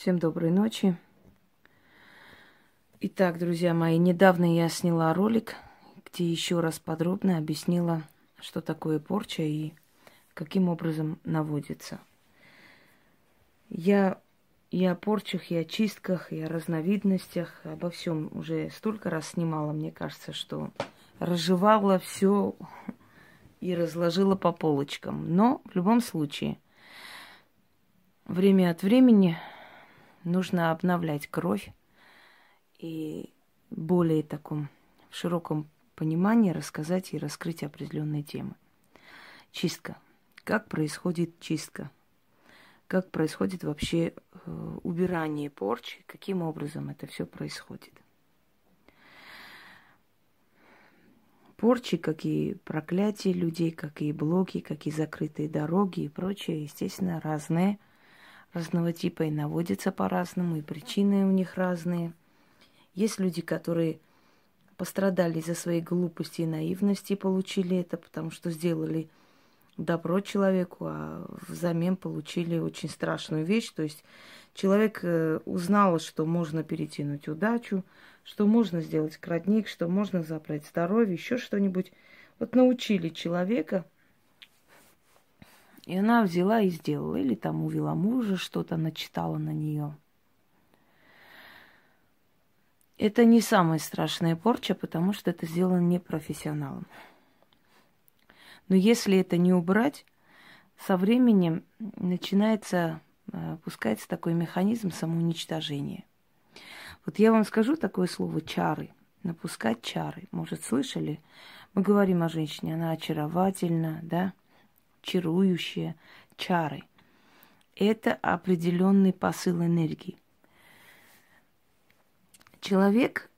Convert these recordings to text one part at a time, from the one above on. Всем доброй ночи. Итак, друзья мои, недавно я сняла ролик, где еще раз подробно объяснила, что такое порча и каким образом наводится. Я и о порчах, и о чистках, и о разновидностях, обо всем уже столько раз снимала, мне кажется, что разжевала все и разложила по полочкам. Но в любом случае, время от времени нужно обновлять кровь и более таком в широком понимании рассказать и раскрыть определенные темы. Чистка. Как происходит чистка? Как происходит вообще убирание порчи? Каким образом это все происходит? Порчи, как и проклятия людей, как и блоки, как и закрытые дороги и прочее, естественно, разные, разного типа и наводятся по-разному, и причины у них разные. Есть люди, которые пострадали из-за своей глупости и наивности, получили это, потому что сделали добро человеку, а взамен получили очень страшную вещь. То есть человек узнал, что можно перетянуть удачу, что можно сделать крадник, что можно забрать здоровье, еще что-нибудь. Вот научили человека, и она взяла и сделала. Или там увела мужа, что-то начитала на нее. Это не самая страшная порча, потому что это сделано не профессионалом. Но если это не убрать, со временем начинается, пускается такой механизм самоуничтожения. Вот я вам скажу такое слово «чары». Напускать чары. Может, слышали? Мы говорим о женщине, она очаровательна, да? Чарующая. Чары. Это определенный посыл энергии. Человек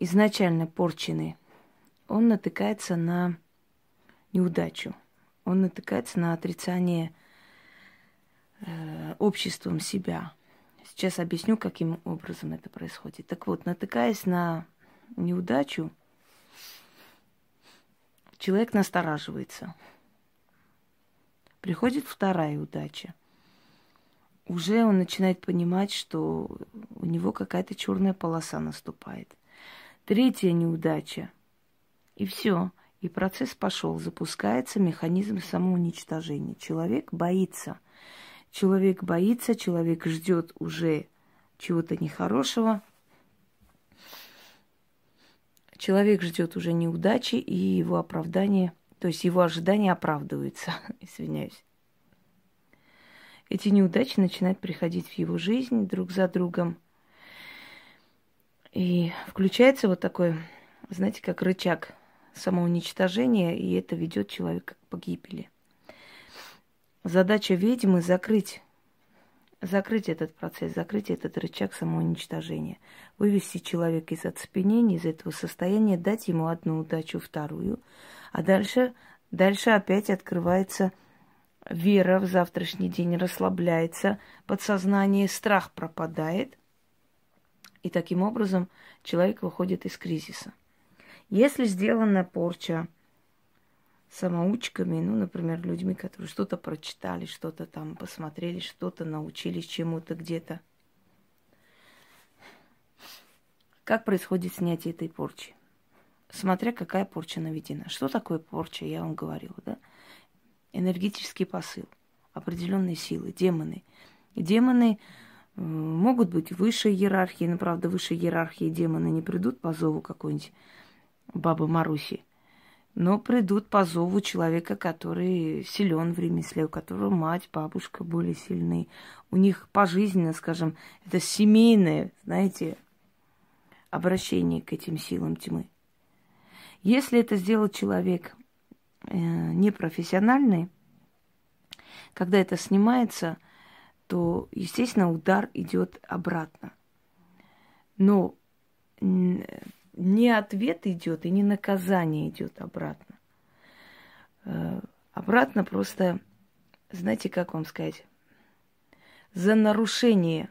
изначально порченный, он натыкается на неудачу, он натыкается на отрицание обществом себя. Сейчас объясню, каким образом это происходит. Так вот, натыкаясь на неудачу, человек настораживается. Приходит вторая удача. Уже он начинает понимать, что у него какая-то черная полоса наступает. Третья неудача. И все. И процесс пошел. Запускается механизм самоуничтожения. Человек боится. Человек боится, человек ждет уже чего-то нехорошего. Человек ждет уже неудачи, и его оправдание, то есть его ожидания оправдываются. Извиняюсь. Эти неудачи начинают приходить в его жизнь друг за другом. И включается вот такой, знаете, как рычаг самоуничтожения, и это ведет человека к погибели. Задача ведьмы – закрыть этот процесс, закрыть этот рычаг самоуничтожения, вывести человека из оцепенения, из этого состояния, дать ему одну удачу, вторую, а дальше опять открывается вера в завтрашний день, расслабляется, подсознание, страх пропадает. И таким образом человек выходит из кризиса. Если сделана порча самоучками, ну, например, людьми, которые что-то прочитали, что-то там посмотрели, что-то научились чему-то где-то. Как происходит снятие этой порчи? Смотря какая порча наведена. Что такое порча, я вам говорила, да? Энергетический посыл, определенные силы, демоны. Демоны могут быть выше иерархии, но, правда, выше иерархии демоны не придут по зову какой-нибудь Бабы Маруси, но придут по зову человека, который силен в ремесле, у которого мать, бабушка более сильны. У них пожизненно, скажем, это семейное, знаете, обращение к этим силам тьмы. Если это сделал человек непрофессиональный, когда это снимается, то, естественно, удар идет обратно. Но не ответ идет и не наказание идет обратно. Обратно просто, знаете, как вам сказать, за нарушение,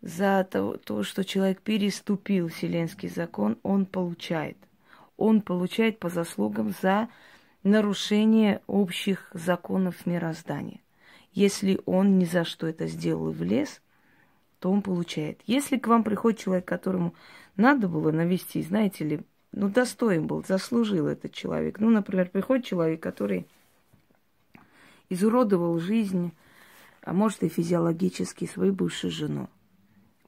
за то, что человек переступил вселенский закон, он получает. Он получает по заслугам за нарушение общих законов мироздания. Если он ни за что это сделал и влез, то он получает. Если к вам приходит человек, которому надо было навести, знаете ли, ну, достоин был, заслужил этот человек. Ну, например, приходит человек, который изуродовал жизнь, а может и физиологически, свою бывшую жену.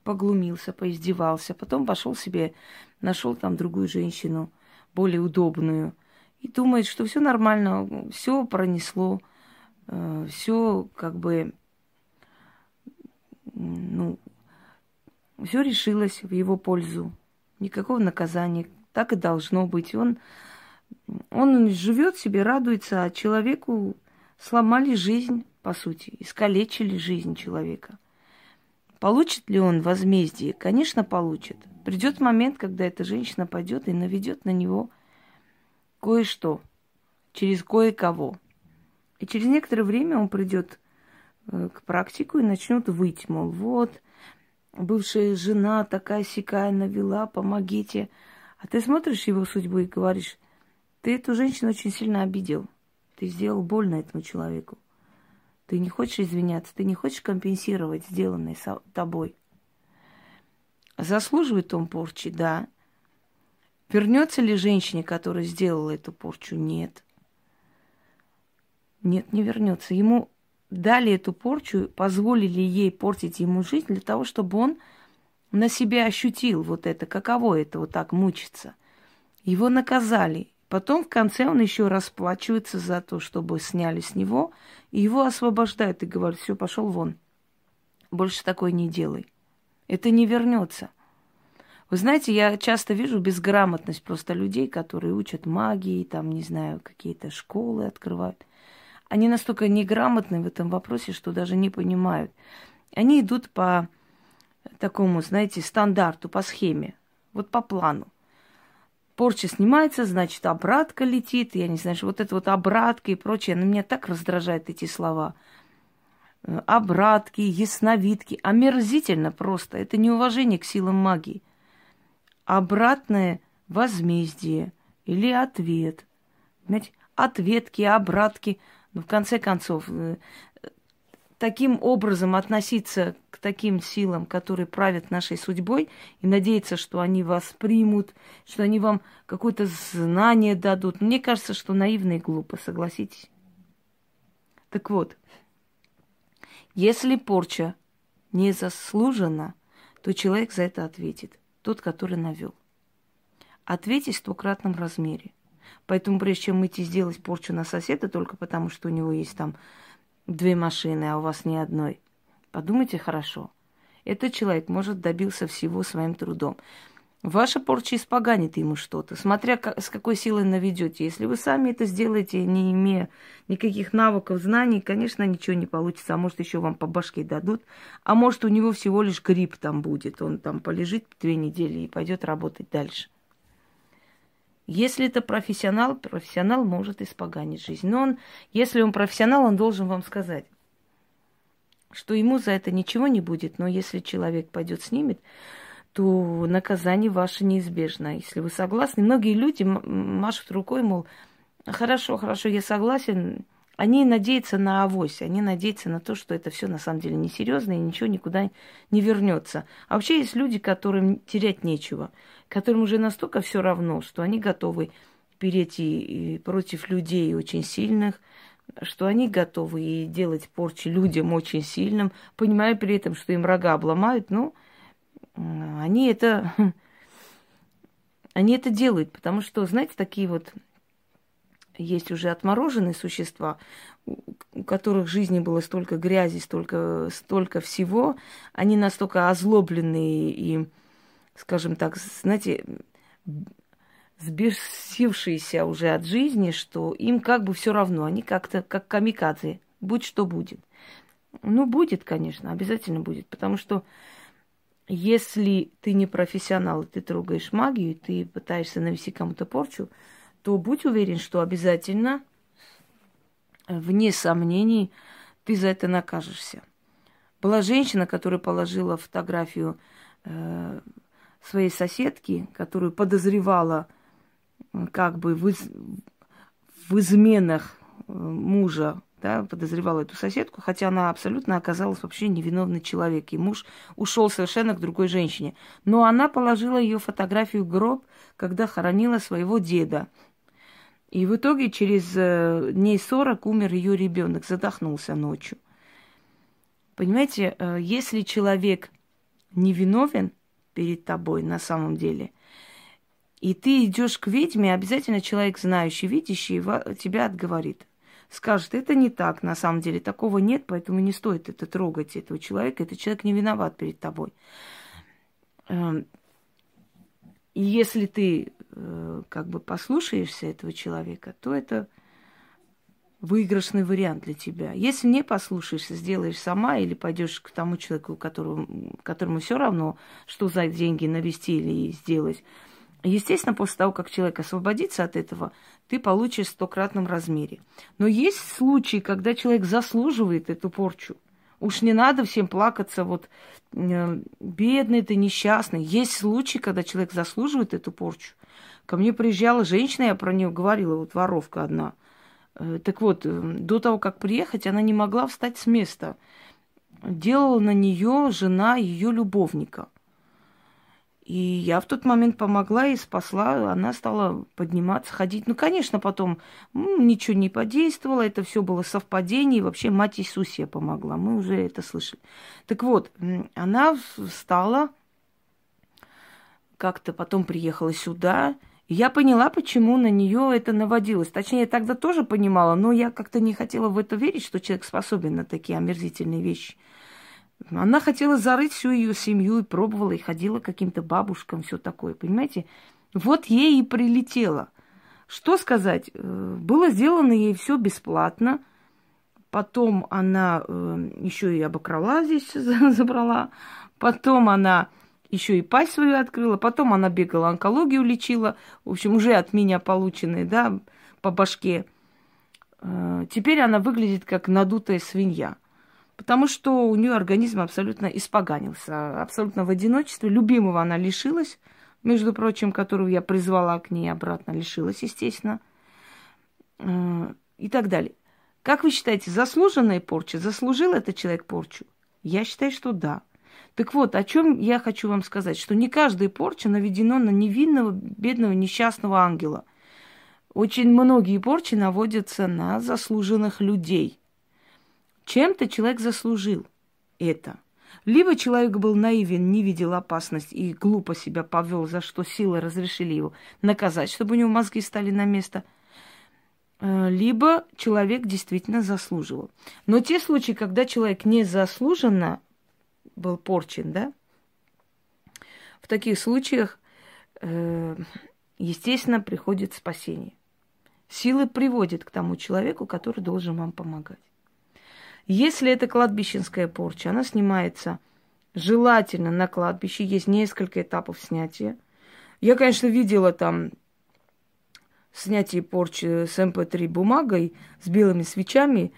Поглумился, поиздевался, потом пошел себе, нашел там другую женщину, более удобную, и думает, что все нормально, все пронесло, все как бы, ну, все решилось в его пользу, никакого наказания, так и должно быть. Он живет себе, радуется, а человеку сломали жизнь, по сути, искалечили жизнь человека. Получит ли он возмездие? Конечно, получит. Придет момент, когда эта женщина пойдет и наведет на него кое-что, через кое-кого. И через некоторое время он придет к практику и начнет выть, мол, вот, бывшая жена такая-сякая навела, помогите. А ты смотришь его судьбу и говоришь, ты эту женщину очень сильно обидел, ты сделал больно этому человеку. Ты не хочешь извиняться, ты не хочешь компенсировать сделанное тобой. Заслуживает он порчи, да. Вернется ли женщине, которая сделала эту порчу? Нет. Нет, не вернется. Ему дали эту порчу, позволили ей портить ему жизнь для того, чтобы он на себя ощутил вот это, каково это вот так мучиться. Его наказали. Потом в конце он еще расплачивается за то, чтобы сняли с него, и его освобождают и говорят, все, пошел вон. Больше такое не делай. Это не вернется. Вы знаете, я часто вижу безграмотность просто людей, которые учат магии, там, не знаю, какие-то школы открывают. Они настолько неграмотны в этом вопросе, что даже не понимают. Они идут по такому, знаете, стандарту, по схеме, вот по плану. Порча снимается, значит, обратка летит, я не знаю, что вот это вот обратка и прочее. Но меня так раздражают эти слова. Обратки, ясновидки. Омерзительно просто. Это неуважение к силам магии. Обратное возмездие или ответ. Знаете, ответки, обратки. Но в конце концов, таким образом относиться к таким силам, которые правят нашей судьбой, и надеяться, что они вас примут, что они вам какое-то знание дадут. Мне кажется, что наивно и глупо, согласитесь? Так вот, если порча не заслужена, то человек за это ответит, тот, который навел. Ответить в 100-кратном размере. Поэтому прежде чем идти сделать порчу на соседа, только потому что у него есть там 2 машины, а у вас ни одной. Подумайте хорошо. Этот человек, может, добился всего своим трудом. Ваша порча испоганит ему что-то, смотря с какой силой наведете. Если вы сами это сделаете, не имея никаких навыков, знаний, конечно, ничего не получится. А может, еще вам по башке дадут. А может, у него всего лишь грипп там будет. Он там полежит 2 недели и пойдет работать дальше. Если это профессионал, профессионал может испоганить жизнь. Но он, если он профессионал, он должен вам сказать, что ему за это ничего не будет. Но если человек пойдет снимет, то наказание ваше неизбежно. Если вы согласны, многие люди машут рукой, мол, хорошо, хорошо, я согласен. Они надеются на авось, они надеются на то, что это все на самом деле несерьезно и ничего никуда не вернется. А вообще есть люди, которым терять нечего, которым уже настолько все равно, что они готовы перейти против людей очень сильных, что они готовы и делать порчи людям очень сильным, понимая при этом, что им рога обломают, но они это делают, потому что, знаете, такие вот... Есть уже отмороженные существа, у которых в жизни было столько грязи, столько всего. Они настолько озлобленные и, скажем так, знаете, сбесившиеся уже от жизни, что им как бы все равно. Они как-то как камикадзе. Будь что будет. Ну, будет, конечно, обязательно будет. Потому что если ты не профессионал, ты трогаешь магию, ты пытаешься навести кому-то порчу, то будь уверен, что обязательно, вне сомнений, ты за это накажешься. Была женщина, которая положила фотографию своей соседки, которую подозревала как бы в изменах мужа да, подозревал эту соседку, хотя она абсолютно оказалась вообще невиновный человек, и муж ушел совершенно к другой женщине. Но она положила ее фотографию в гроб, когда хоронила своего деда. И в итоге через дней 40 умер ее ребенок, задохнулся ночью. Понимаете, если человек невиновен перед тобой на самом деле, и ты идешь к ведьме, обязательно человек, знающий, видящий, тебя отговорит. Скажет, это не так, на самом деле, такого нет, поэтому не стоит это трогать, этого человека, этот человек не виноват перед тобой. И если ты как бы послушаешься этого человека, то это выигрышный вариант для тебя. Если не послушаешься, сделаешь сама или пойдешь к тому человеку, которому все равно, что за деньги навести или сделать. Естественно, после того, как человек освободится от этого, ты получишь в 100-кратном размере. Но есть случаи, когда человек заслуживает эту порчу. Уж не надо всем плакаться, вот, бедный ты, несчастный. Есть случаи, когда человек заслуживает эту порчу. Ко мне приезжала женщина, я про нее говорила, вот воровка одна. Так вот, до того, как приехать, она не могла встать с места. Делала на нее жена ее любовника. И я в тот момент помогла и спасла. Она стала подниматься, ходить. Ну, конечно, потом ничего не подействовало. Это все было совпадение. И вообще мать Иисусе помогла. Мы уже это слышали. Так вот, она встала. Как-то потом приехала сюда. И я поняла, почему на нее это наводилось. Точнее, я тогда тоже понимала. Но я как-то не хотела в это верить, что человек способен на такие омерзительные вещи. Она хотела зарыть всю ее семью и пробовала, и ходила к каким-то бабушкам, все такое, понимаете? Вот ей и прилетело. Что сказать? Было сделано ей все бесплатно. Потом она еще и обокрала здесь, забрала. Потом она еще и пасть свою открыла. Потом она бегала, онкологию лечила. В общем, уже от меня полученные, да, по башке. Теперь она выглядит как надутая свинья. Потому что у нее организм абсолютно испоганился, абсолютно в одиночестве. Любимого она лишилась, между прочим, которого я призвала к ней обратно, лишилась, естественно, и так далее. Как вы считаете, заслуженная порча? Заслужил этот человек порчу? Я считаю, что да. Так вот, о чем я хочу вам сказать, что не каждая порча наведена на невинного, бедного, несчастного ангела. Очень многие порчи наводятся на заслуженных людей. Чем-то человек заслужил это. Либо человек был наивен, не видел опасность и глупо себя повел, за что силы разрешили его наказать, чтобы у него мозги стали на место. Либо человек действительно заслуживал. Но те случаи, когда человек незаслуженно был порчен, да, в таких случаях, естественно, приходит спасение. Силы приводят к тому человеку, который должен вам помогать. Если это кладбищенская порча, она снимается желательно на кладбище. Есть несколько этапов снятия. Я, конечно, видела там снятие порчи с МП3 бумагой, с белыми свечами,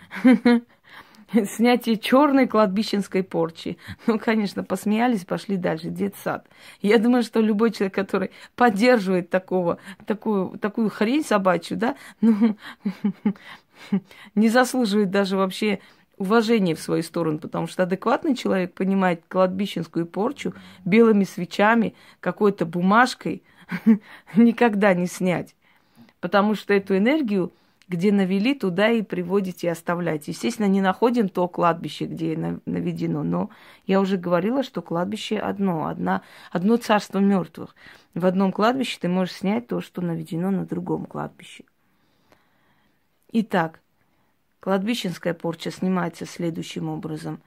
снятие черной кладбищенской порчи. Ну, конечно, посмеялись, пошли дальше, детсад. Я думаю, что любой человек, который поддерживает такую хрень собачью, да, ну, не заслуживает даже вообще уважение в свою сторону, потому что адекватный человек понимает кладбищенскую порчу белыми свечами, какой-то бумажкой никогда не снять. Потому что эту энергию, где навели, туда и приводите, и оставляете. Естественно, не находим то кладбище, где наведено, но я уже говорила, что кладбище одно царство мертвых. В одном кладбище ты можешь снять то, что наведено на другом кладбище. Итак, кладбищенская порча снимается следующим образом.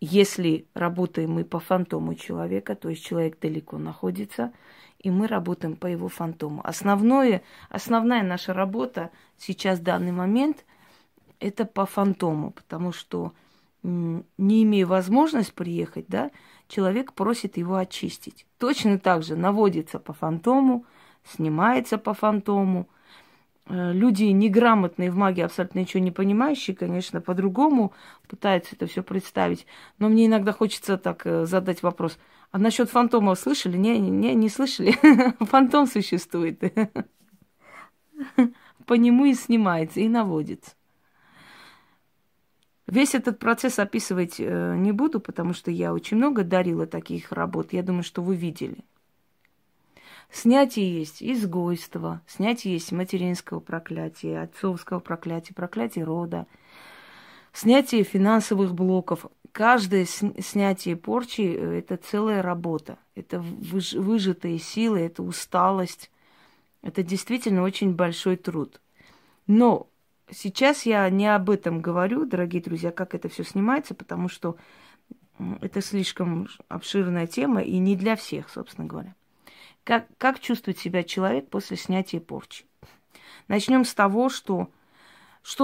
Если работаем мы по фантому человека, то есть человек далеко находится, и мы работаем по его фантому. Основная наша работа сейчас, в данный момент, это по фантому, потому что, не имея возможности приехать, да, человек просит его очистить. Точно так же наводится по фантому, снимается по фантому. Люди неграмотные в магии, абсолютно ничего не понимающие, конечно, по-другому пытаются это все представить. Но мне иногда хочется так задать вопрос. А насчет фантома слышали? Не слышали. Фантом существует. По нему и снимается, и наводится. Весь этот процесс описывать не буду, потому что я очень много дарила таких работ. Я думаю, что вы видели. Снятие есть изгойства, снятие есть материнского проклятия, отцовского проклятия, проклятия рода, снятие финансовых блоков. Каждое снятие порчи – это целая работа, это выжатые силы, это усталость, это действительно очень большой труд. Но сейчас я не об этом говорю, дорогие друзья, как это все снимается, потому что это слишком обширная тема и не для всех, собственно говоря. Как чувствует себя человек после снятия порчи? Начнем с того, что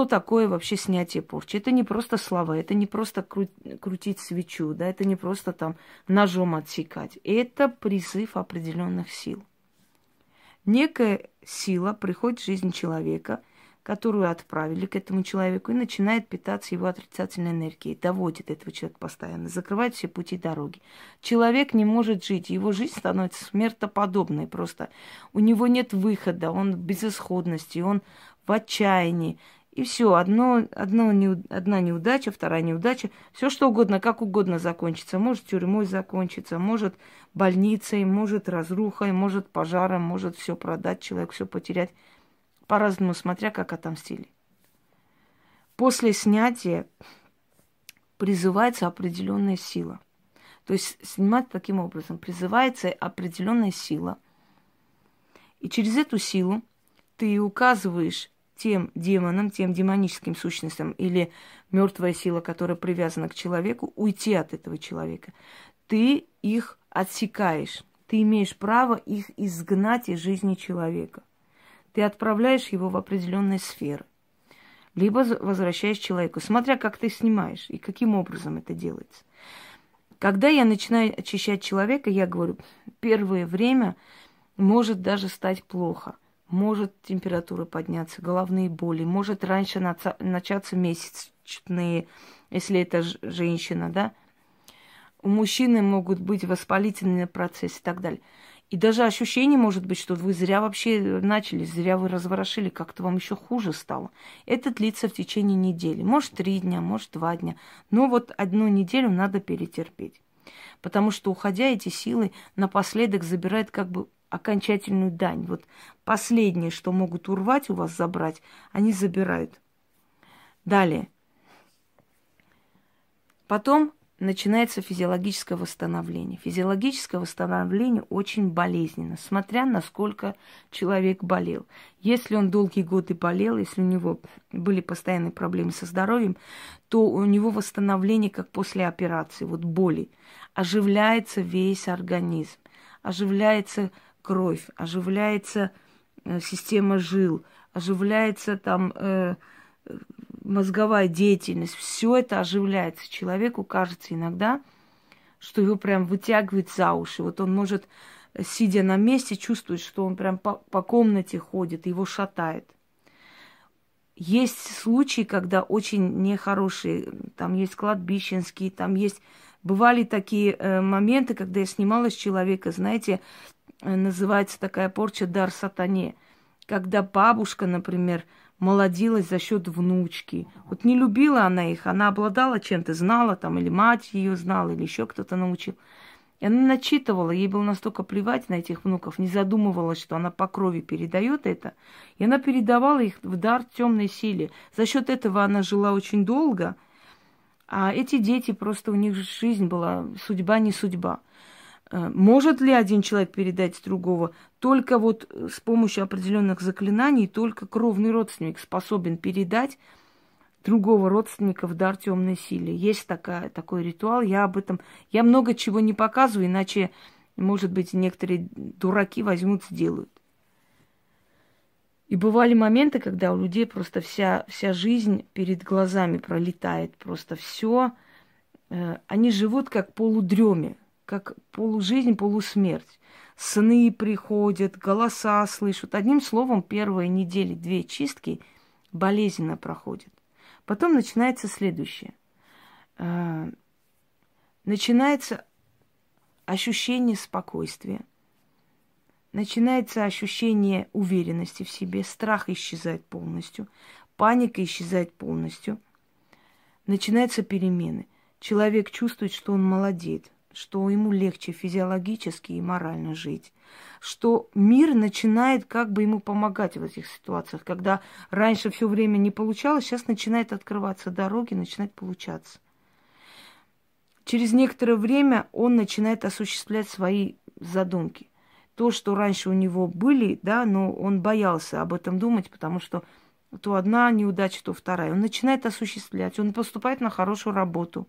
такое вообще снятие порчи. Это не просто слова, это не просто крутить свечу, да, это не просто там ножом отсекать. Это призыв определенных сил. Некая сила приходит в жизнь человека, которую отправили к этому человеку, и начинает питаться его отрицательной энергией, доводит этого человека постоянно, закрывает все пути дороги. Человек не может жить, его жизнь становится смертоподобной просто. У него нет выхода, он в безысходности, он в отчаянии. И все, одна неудача, вторая неудача, все что угодно, как угодно закончится. Может тюрьмой закончится, может больницей, может разрухой, может пожаром, может все продать, человек все потерять. По-разному, смотря как отомстили. После снятия призывается определенная сила. То есть снимать таким образом. Призывается определенная сила. И через эту силу ты указываешь тем демонам, тем демоническим сущностям или мертвая сила, которая привязана к человеку, уйти от этого человека. Ты их отсекаешь. Ты имеешь право их изгнать из жизни человека. Ты отправляешь его в определенные сферы, либо возвращаешь человеку, смотря как ты снимаешь и каким образом это делается. Когда я начинаю очищать человека, я говорю, первое время может даже стать плохо, может температура подняться, головные боли, может раньше начаться месячные, если это женщина, да. У мужчины могут быть воспалительные процессы и так далее. И даже ощущение может быть, что вы зря вообще начали, зря вы разворошили, как-то вам еще хуже стало. Это длится в течение недели. Может, 3 дня, может, 2 дня. Но вот 1 неделю надо перетерпеть. Потому что, уходя, эти силы напоследок забирают как бы окончательную дань. Вот последнее, что могут урвать у вас, забрать, они забирают. Далее. Потом начинается физиологическое восстановление. Физиологическое восстановление очень болезненно, смотря насколько человек болел. Если он долгие годы болел, если у него были постоянные проблемы со здоровьем, то у него восстановление, как после операции, вот боли. Оживляется весь организм, оживляется кровь, оживляется система жил, оживляется там... мозговая деятельность, все это оживляется. Человеку кажется иногда, что его прям вытягивает за уши. Вот он может, сидя на месте, чувствовать, что он прям по комнате ходит, его шатает. Есть случаи, когда очень нехорошие, там есть кладбищенские, там есть... Бывали такие моменты, когда я снимала с человека, знаете, называется такая порча «Дар сатане», когда бабушка, например, молодилась за счет внучки. Вот не любила она их, она обладала чем-то, знала, там, или мать ее знала, или еще кто-то научил. И она начитывала, ей было настолько плевать на этих внуков, не задумывалась, что она по крови передает это. И она передавала их в дар темной силе. За счет этого она жила очень долго, а эти дети просто у них жизнь была, судьба не судьба. Может ли один человек передать другого? Только вот с помощью определенных заклинаний, только кровный родственник способен передать другого родственника в дар темной силе. Есть такой ритуал, я много чего не показываю, иначе, может быть, некоторые дураки возьмут, сделают. И бывали моменты, когда у людей просто вся жизнь перед глазами пролетает, просто все. Они живут как в полудреме, как полужизнь, полусмерть. Сны приходят, голоса слышат. Одним словом, первые недели-две чистки болезненно проходят. Потом начинается следующее. Начинается ощущение спокойствия. Начинается ощущение уверенности в себе. Страх исчезает полностью. Паника исчезает полностью. начинаются перемены. Человек чувствует, что он молодеет, что ему легче физиологически и морально жить, что мир начинает как бы ему помогать в этих ситуациях. Когда раньше все время не получалось, сейчас начинают открываться дороги, начинает получаться. Через некоторое время он начинает осуществлять свои задумки. То, что раньше у него были, да, но он боялся об этом думать, потому что то одна неудача, то вторая. Он начинает осуществлять, он поступает на хорошую работу.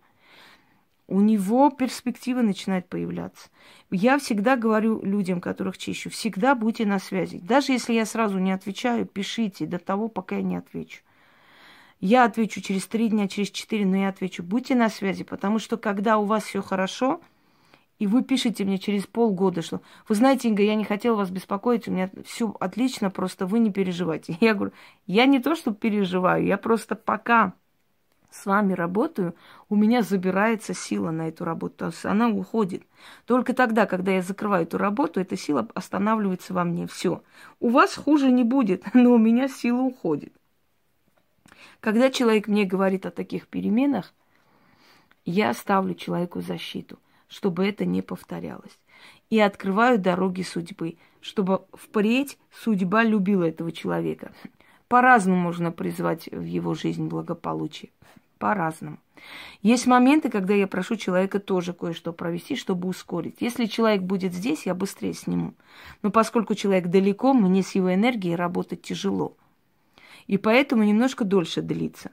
У него перспективы начинают появляться. Я всегда говорю людям, которых чищу, всегда будьте на связи. Даже если я сразу не отвечаю, пишите до того, пока я не отвечу. Я отвечу через 3 дня, через 4, но я отвечу. Будьте на связи, потому что когда у вас все хорошо, и вы пишете мне через полгода, что вы знаете, Инга, я не хотела вас беспокоить, у меня все отлично, просто вы не переживайте. Я говорю, я не то, что переживаю, я просто пока с вами работаю, у меня забирается сила на эту работу, то есть она уходит. Только тогда, когда я закрываю эту работу, эта сила останавливается во мне. Все. У вас хуже не будет, но у меня сила уходит. Когда человек мне говорит о таких переменах, я ставлю человеку защиту, чтобы это не повторялось. И открываю дороги судьбы, чтобы впредь судьба любила этого человека. По-разному можно призвать в его жизнь благополучие. По-разному. Есть моменты, когда я прошу человека тоже кое-что провести, чтобы ускорить. Если человек будет здесь, я быстрее сниму. Но поскольку человек далеко, мне с его энергией работать тяжело. И поэтому немножко дольше длится.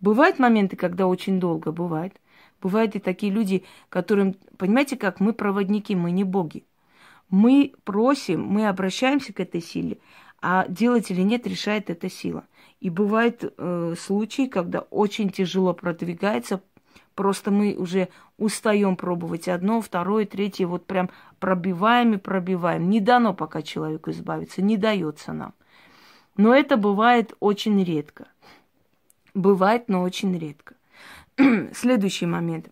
Бывают моменты, когда очень долго бывает. Бывают и такие люди, которым, понимаете, как мы проводники, мы не боги. Мы просим, мы обращаемся к этой силе. А делать или нет, решает эта сила. И бывают случаи, когда очень тяжело продвигается, просто мы уже устаем пробовать одно, второе, третье, вот прям пробиваем и пробиваем. Не дано пока человеку избавиться, не дается нам. Но это бывает очень редко. Бывает, но очень редко. Следующий момент.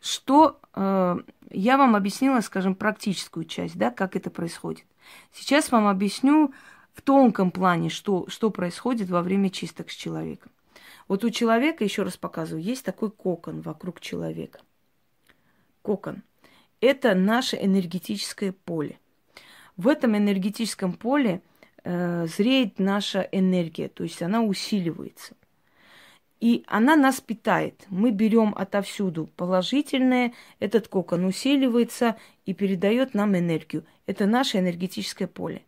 Что я вам объяснила, скажем, практическую часть, да, как это происходит. Сейчас вам объясню в тонком плане, что происходит во время чисток с человеком. Вот у человека, еще раз показываю, есть такой кокон вокруг человека. Кокон. Это наше энергетическое поле. В этом энергетическом поле зреет наша энергия, то есть она усиливается. И она нас питает. Мы берем отовсюду положительное, этот кокон усиливается и передает нам энергию. Это наше энергетическое поле.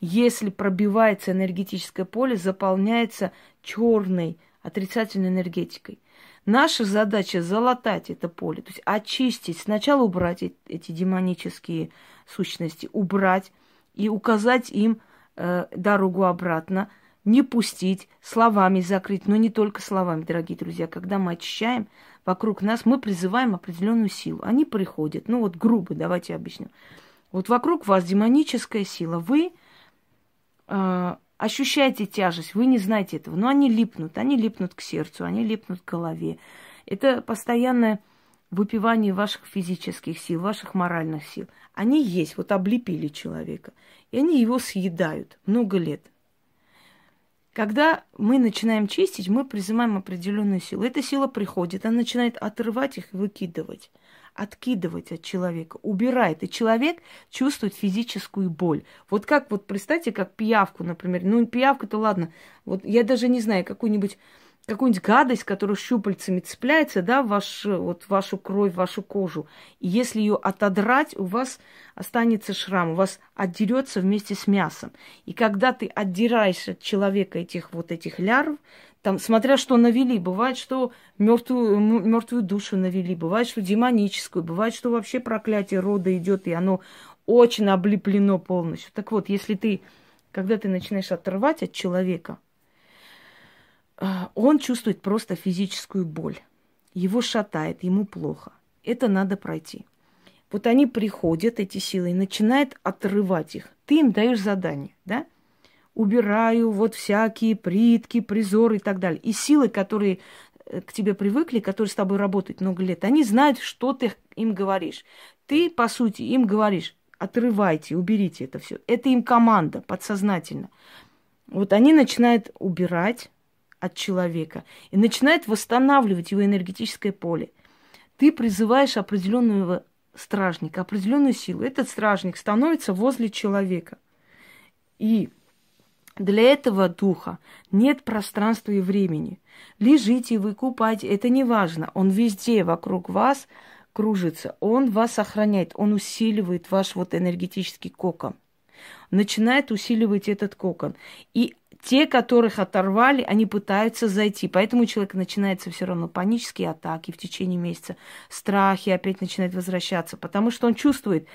Если пробивается энергетическое поле, заполняется черной отрицательной энергетикой. Наша задача залатать это поле, то есть очистить, сначала убрать эти демонические сущности, убрать и указать им дорогу обратно. Не пустить, словами закрыть, но не только словами, дорогие друзья. Когда мы очищаем вокруг нас, мы призываем определенную силу. Они приходят. Ну вот грубо, давайте объясню. Вот вокруг вас демоническая сила. Вы ощущаете тяжесть, вы не знаете этого. Но они липнут к сердцу, они липнут к голове. Это постоянное выпивание ваших физических сил, ваших моральных сил. Они есть, вот облепили человека. И они его съедают много лет. Когда мы начинаем чистить, мы призываем определенную силу. Эта сила приходит, она начинает отрывать их и выкидывать, откидывать от человека, убирает. И человек чувствует физическую боль. Вот как, вот представьте, как пиявку, например. Ну, пиявка-то ладно, вот я даже не знаю, какую-нибудь гадость, которая щупальцами цепляется, да, вашу кровь, вашу кожу. И если ее отодрать, у вас останется шрам, у вас отдерется вместе с мясом. И когда ты отдираешь от человека этих лярв, там, смотря что навели, бывает, что мертвую душу навели, бывает, что демоническую, бывает, что вообще проклятие рода идет, и оно очень облеплено полностью. Так вот, если ты, когда ты начинаешь оторвать от человека, он чувствует просто физическую боль. Его шатает, ему плохо. Это надо пройти. Вот они приходят, эти силы, и начинают отрывать их. Ты им даешь задание, да? Убираю вот всякие притки, призоры и так далее. И силы, которые к тебе привыкли, которые с тобой работают много лет, они знают, что ты им говоришь. Ты, по сути, им говоришь, отрывайте, уберите это все. Это им команда подсознательно. Вот они начинают убирать, от человека и начинает восстанавливать его энергетическое поле. Ты призываешь определенного стражника, определенную силу. Этот стражник становится возле человека. И для этого духа нет пространства и времени. Лежите вы, купайте, это не важно. Он везде вокруг вас кружится, он вас охраняет, он усиливает ваш вот энергетический кокон. Начинает усиливать этот кокон. И те, которых оторвали, они пытаются зайти. Поэтому у человека начинаются все равно панические атаки в течение месяца, страхи опять начинают возвращаться, потому что он чувствует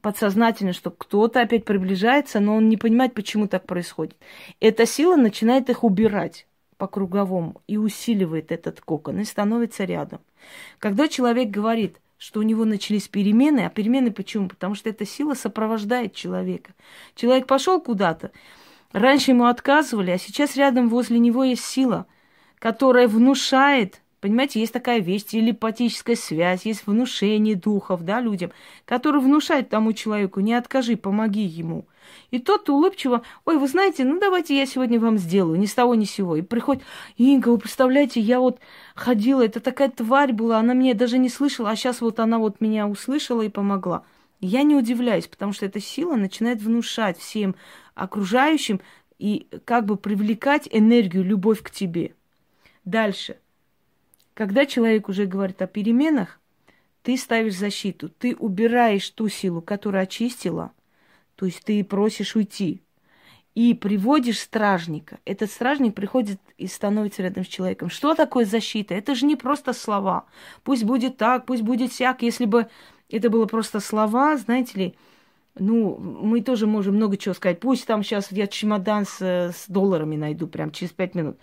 подсознательно, что кто-то опять приближается, но он не понимает, почему так происходит. Эта сила начинает их убирать по круговому и усиливает этот кокон и становится рядом. Когда человек говорит, что у него начались перемены, а перемены почему? Потому что эта сила сопровождает человека. Человек пошел куда-то, раньше ему отказывали, а сейчас рядом возле него есть сила, которая внушает, понимаете, есть такая вещь, телепатическая связь, есть внушение духов, да, людям, которые внушают тому человеку, не откажи, помоги ему. И тот улыбчиво, ой, вы знаете, ну давайте я сегодня вам сделаю, ни с того ни с сего. И приходит, Инга, вы представляете, я вот ходила, это такая тварь была, она меня даже не слышала, а сейчас вот она вот меня услышала и помогла. Я не удивляюсь, потому что эта сила начинает внушать всем окружающим и как бы привлекать энергию, любовь к тебе. Дальше. Когда человек уже говорит о переменах, ты ставишь защиту, ты убираешь ту силу, которая очистила, то есть ты просишь уйти, и приводишь стражника. Этот стражник приходит и становится рядом с человеком. Что такое защита? Это же не просто слова. Пусть будет так, пусть будет сяк. Если бы это было просто слова, знаете ли, ну, мы тоже можем много чего сказать. Пусть там сейчас я чемодан с долларами найду прямо через 5 минут.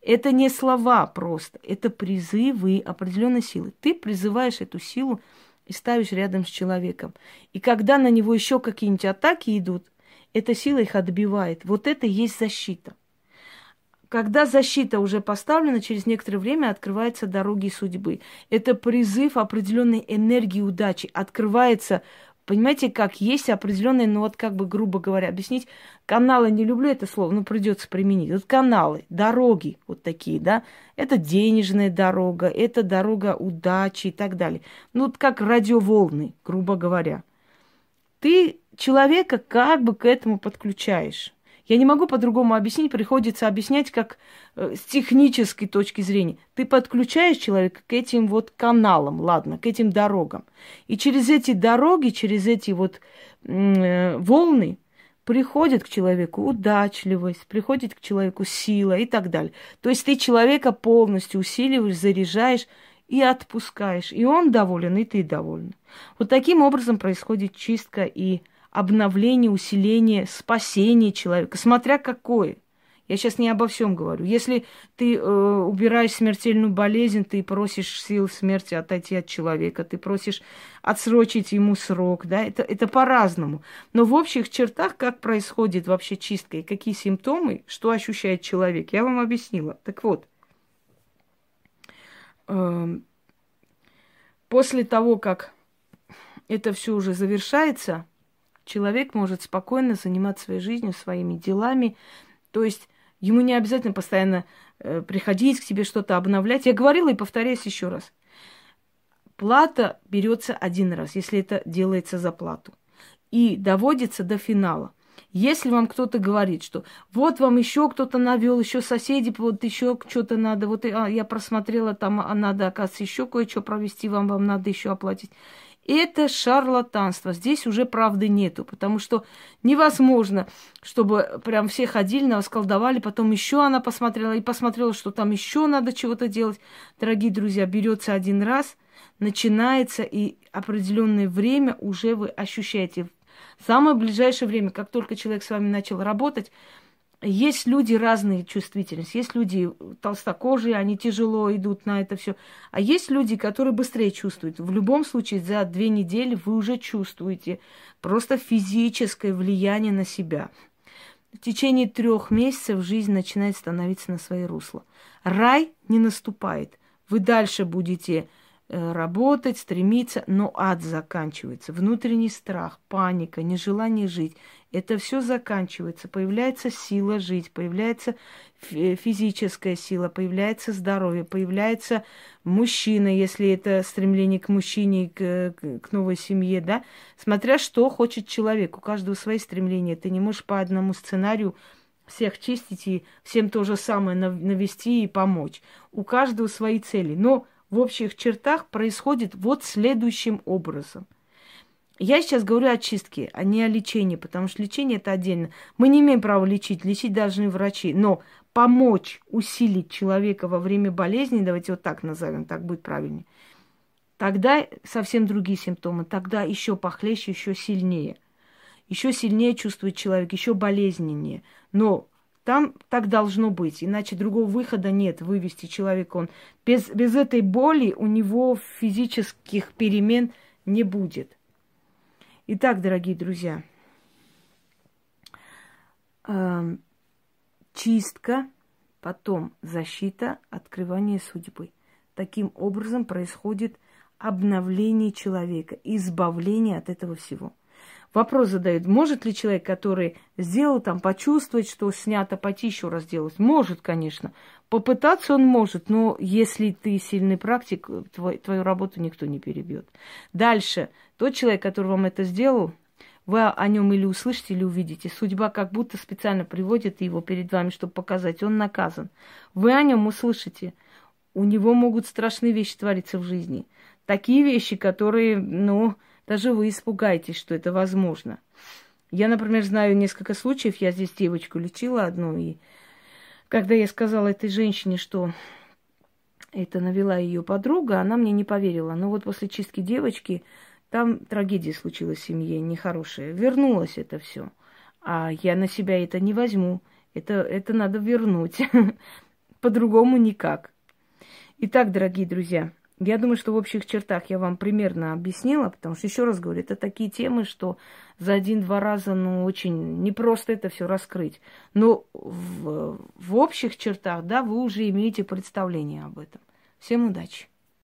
Это не слова просто, это призывы определенной силы. Ты призываешь эту силу и ставишь рядом с человеком. И когда на него еще какие-нибудь атаки идут, эта сила их отбивает. Вот это и есть защита. Когда защита уже поставлена, через некоторое время открываются дороги судьбы. Это призыв определенной энергии удачи. Открывается, понимаете, как есть определенные, ну вот как бы, грубо говоря, объяснить, каналы, не люблю это слово, но придется применить. Вот каналы, дороги вот такие, да, это денежная дорога, это дорога удачи и так далее. Ну вот как радиоволны, грубо говоря. Ты человека как бы к этому подключаешь. Я не могу по-другому объяснить, приходится объяснять как с технической точки зрения. Ты подключаешь человека к этим вот каналам, ладно, к этим дорогам. И через эти дороги, через эти вот волны приходит к человеку удачливость, приходит к человеку сила и так далее. То есть ты человека полностью усиливаешь, заряжаешь и отпускаешь. И он доволен, и ты довольна. Вот таким образом происходит чистка и обновление, усиление, спасение человека, смотря какое. Я сейчас не обо всем говорю. Если ты убираешь смертельную болезнь, ты просишь сил смерти отойти от человека, ты просишь отсрочить ему срок, да, это по-разному. Но в общих чертах, как происходит вообще чистка и какие симптомы, что ощущает человек, я вам объяснила. Так вот, после того, как это все уже завершается, человек может спокойно заниматься своей жизнью, своими делами. То есть ему не обязательно постоянно приходить к тебе, что-то обновлять. Я говорила и повторяюсь еще раз. Плата берется один раз, если это делается за плату. И доводится до финала. Если вам кто-то говорит, что вот вам еще кто-то навел, еще соседи, вот еще что-то надо, вот я просмотрела, там надо, оказывается, еще кое-что провести, вам надо еще оплатить. Это шарлатанство. Здесь уже правды нету, потому что невозможно, чтобы прям все ходили, на вас колдовали, потом еще она посмотрела, что там еще надо чего-то делать. Дорогие друзья, берется один раз, начинается, и определенное время уже вы ощущаете. В самое ближайшее время, как только человек с вами начал работать, есть люди разные чувствительности, есть люди толстокожие, они тяжело идут на это все, а есть люди, которые быстрее чувствуют. В любом случае за 2 недели вы уже чувствуете просто физическое влияние на себя. В течение 3 месяцев жизнь начинает становиться на свои русла. Рай не наступает. Вы дальше будете работать, стремиться, но ад заканчивается. Внутренний страх, паника, нежелание жить. Это все заканчивается. Появляется сила жить, появляется физическая сила, появляется здоровье, появляется мужчина, если это стремление к мужчине, к новой семье, да. Смотря что хочет человек. У каждого свои стремления. Ты не можешь по одному сценарию всех чистить и всем то же самое навести и помочь. У каждого свои цели. Но в общих чертах происходит вот следующим образом. Я сейчас говорю о чистке, а не о лечении, потому что лечение – это отдельно. Мы не имеем права лечить, лечить должны врачи. Но помочь, усилить человека во время болезни, давайте вот так назовем, так будет правильнее, тогда совсем другие симптомы, тогда еще похлеще, еще сильнее чувствует человек, еще болезненнее. Но там так должно быть, иначе другого выхода нет, вывести человека. Он без этой боли у него физических перемен не будет. Итак, дорогие друзья, чистка, потом защита, открывание судьбы. Таким образом происходит обновление человека, избавление от этого всего. Вопрос задают, может ли человек, который сделал, там, почувствовать, что снято, пойти еще раз делать? Может, конечно. Попытаться он может, но если ты сильный практик, твою работу никто не перебьет. Дальше. Тот человек, который вам это сделал, вы о нем или услышите, или увидите. Судьба как будто специально приводит его перед вами, чтобы показать, он наказан. Вы о нем услышите. У него могут страшные вещи твориться в жизни. Такие вещи, которые, ну... Даже вы испугаетесь, что это возможно. Я, например, знаю несколько случаев. Я здесь девочку лечила одну. И когда я сказала этой женщине, что это навела ее подруга, она мне не поверила. Но вот после чистки девочки там трагедия случилась в семье нехорошая. Вернулось это все. А я на себя это не возьму. Это надо вернуть. По-другому никак. Итак, дорогие друзья, я думаю, что в общих чертах я вам примерно объяснила, потому что, еще раз говорю, это такие темы, что за один-два раза, ну, очень непросто это все раскрыть. Но в общих чертах, да, вы уже имеете представление об этом. Всем удачи!